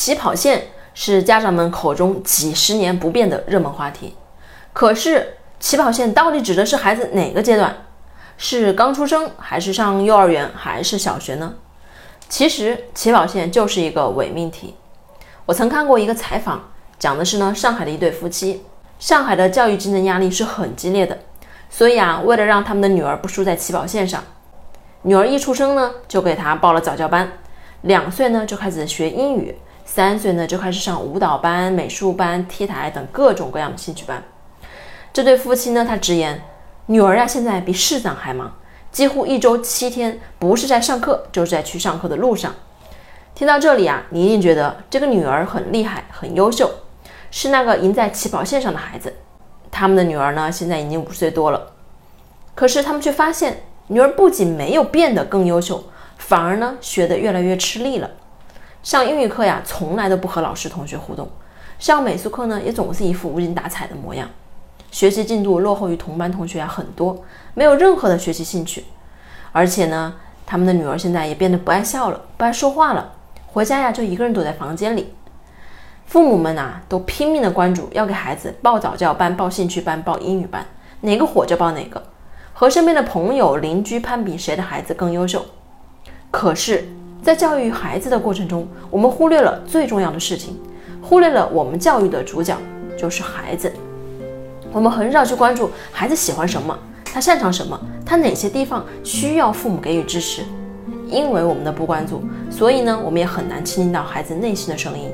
起跑线是家长们口中几十年不变的热门话题。可是，起跑线到底指的是孩子哪个阶段？是刚出生，还是上幼儿园，还是小学呢？其实，起跑线就是一个伪命题。我曾看过一个采访，讲的是上海的一对夫妻。上海的教育竞争压力是很激烈的，所以为了让他们的女儿不输在起跑线上，女儿一出生就给她报了早教班，2岁就开始学英语，3岁就开始上舞蹈班、美术班、T 台等各种各样的兴趣班。这对夫妻他直言，女儿现在比市长还忙，几乎1周7天不是在上课就是在去上课的路上。听到这里你一定觉得这个女儿很厉害很优秀，是那个赢在起跑线上的孩子。他们的女儿现在已经5岁多了，可是他们却发现女儿不仅没有变得更优秀，反而学得越来越吃力了。上英语课从来都不和老师同学互动，上美术课也总是一副无精打采的模样，学习进度落后于同班同学很多，没有任何的学习兴趣。而且他们的女儿现在也变得不爱笑了，不爱说话了，回家就一个人躲在房间里。父母们都拼命的关注，要给孩子报早教班、报兴趣班、报英语班，哪个火就报哪个，和身边的朋友邻居攀比谁的孩子更优秀。可是，在教育孩子的过程中，我们忽略了最重要的事情，忽略了我们教育的主角就是孩子。我们很少去关注孩子喜欢什么，他擅长什么，他哪些地方需要父母给予支持。因为我们的不关注，所以我们也很难倾听到孩子内心的声音。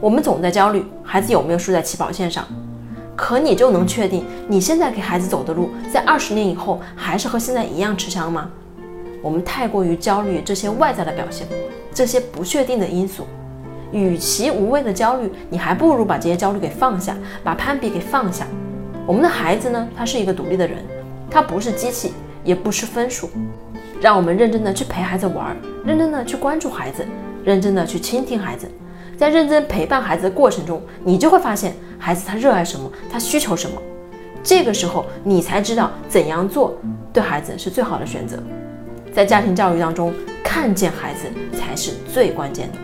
我们总在焦虑孩子有没有输在起跑线上，可你就能确定你现在给孩子走的路，在20年以后还是和现在一样吃香吗？我们太过于焦虑这些外在的表现，这些不确定的因素。与其无谓的焦虑，你还不如把这些焦虑给放下，把攀比给放下。我们的孩子他是一个独立的人，他不是机器，也不是分数。让我们认真的去陪孩子玩，认真的去关注孩子，认真的去倾听孩子。在认真陪伴孩子的过程中，你就会发现孩子他热爱什么，他需求什么。这个时候你才知道怎样做对孩子是最好的选择。在家庭教育当中，看见孩子才是最关键的。